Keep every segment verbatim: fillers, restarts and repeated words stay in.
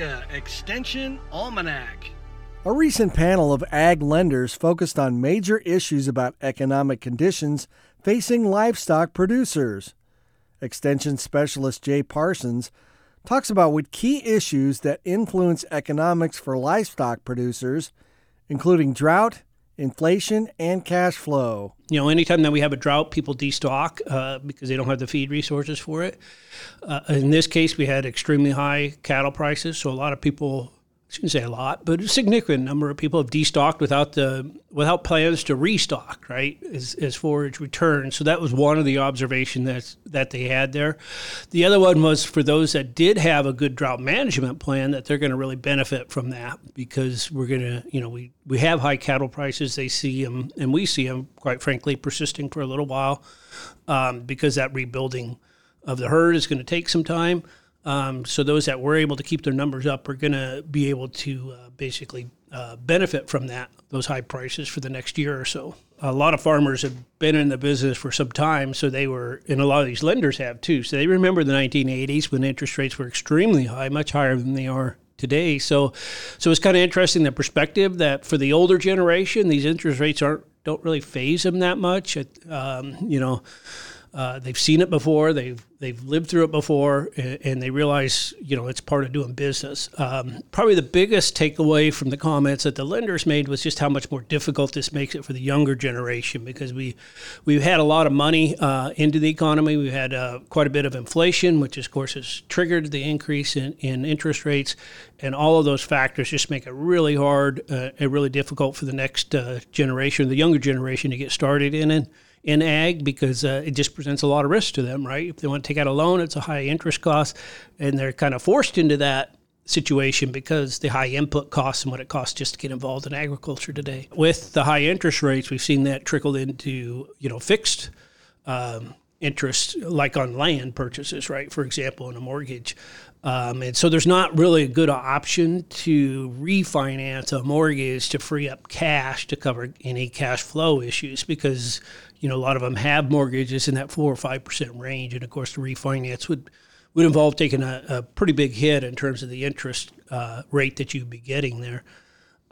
Nebraska Extension Almanac. A recent panel of ag lenders focused on major issues about economic conditions facing livestock producers. Extension specialist Jay Parsons talks about what key issues that influence economics for livestock producers, including drought, inflation, and cash flow. You know, anytime that we have a drought, people destock uh, because they don't have the feed resources for it. Uh, in this case, we had extremely high cattle prices, so a lot of people, I shouldn't say a lot, but a significant number of people have destocked without the without plans to restock, right, as, as forage returns. So that was one of the observations that's, that they had there. The other one was for those that did have a good drought management plan, that they're going to really benefit from that because we're going to, you know, we, we have high cattle prices. They see them, and we see them, quite frankly, persisting for a little while um, because that rebuilding of the herd is going to take some time. Um, so those that were able to keep their numbers up are going to be able to uh, basically uh, benefit from that, those high prices for the next year or so. A lot of farmers have been in the business for some time, so they were, and a lot of these lenders have too, so they remember the nineteen eighties when interest rates were extremely high, much higher than they are today. So so it's kind of interesting, the perspective that for the older generation, these interest rates aren't don't really phase them that much. Um, you know, uh, they've seen it before. They've they've lived through it before, and, and they realize, you know, it's part of doing business. Um, probably the biggest takeaway from the comments that the lenders made was just how much more difficult this makes it for the younger generation, because we we've had a lot of money uh, into the economy. We've had uh, quite a bit of inflation, which of course has triggered the increase in, in interest rates, and all of those factors just make it really hard uh, and really difficult for the next uh, generation, the younger generation, to get started in in, in ag because uh, it just presents a lot of risk to them, right? If they want to take out a loan, it's a high interest cost, and they're kind of forced into that situation because the high input costs and what it costs just to get involved in agriculture today. With the high interest rates, we've seen that trickle into, you know, fixed um, interest, like on land purchases, right? For example, in a mortgage. Um, and so there's not really a good option to refinance a mortgage to free up cash to cover any cash flow issues because, you know, a lot of them have mortgages in that four or five percent range. And, of course, the refinance would, would involve taking a, a pretty big hit in terms of the interest uh, rate that you'd be getting there.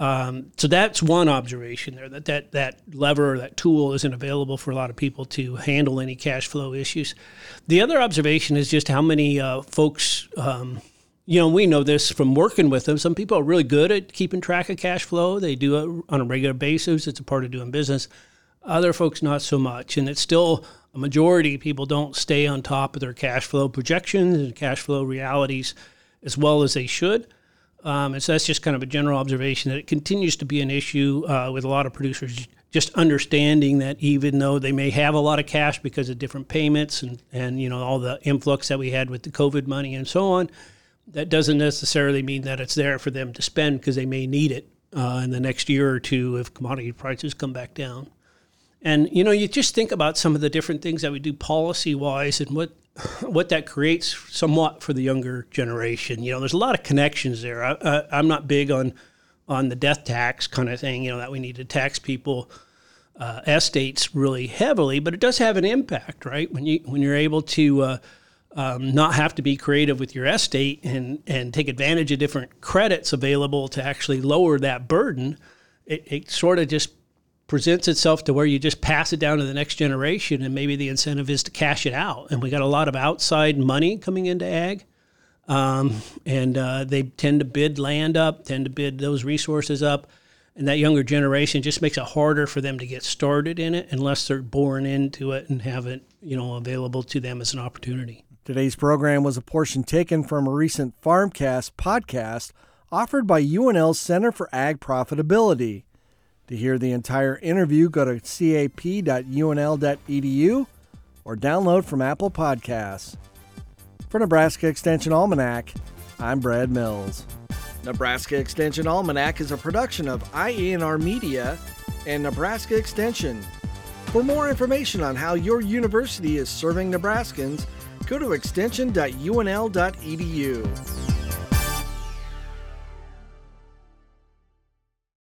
Um, so that's one observation there, that, that that lever, that tool isn't available for a lot of people to handle any cash flow issues. The other observation is just how many uh, folks, um, you know, we know this from working with them. Some people are really good at keeping track of cash flow. They do it on a regular basis. It's a part of doing business. Other folks, not so much. And it's still a majority of people don't stay on top of their cash flow projections and cash flow realities as well as they should. Um, and so that's just kind of a general observation that it continues to be an issue uh, with a lot of producers, just understanding that even though they may have a lot of cash because of different payments and, and you know, all the influx that we had with the COVID money and so on, that doesn't necessarily mean that it's there for them to spend because they may need it uh, in the next year or two if commodity prices come back down. And, you know, you just think about some of the different things that we do policy-wise and what what that creates somewhat for the younger generation. You know, there's a lot of connections there. I, I, I'm not big on on the death tax kind of thing, you know, that we need to tax people, uh, estates really heavily, but it does have an impact, right? When, you, when you're able to uh, um, not have to be creative with your estate and, and take advantage of different credits available to actually lower that burden, it, it sort of just presents itself to where you just pass it down to the next generation, and maybe the incentive is to cash it out. And we got a lot of outside money coming into ag, um, and uh, they tend to bid land up, tend to bid those resources up, and that younger generation just makes it harder for them to get started in it unless they're born into it and have it, you know, available to them as an opportunity. Today's program was a portion taken from a recent Farmcast podcast offered by U N L's Center for Ag Profitability. To hear the entire interview, go to cap dot u n l dot e d u or download from Apple Podcasts. For Nebraska Extension Almanac, I'm Brad Mills. Nebraska Extension Almanac is a production of I A N R Media and Nebraska Extension. For more information on how your university is serving Nebraskans, go to extension dot u n l dot e d u.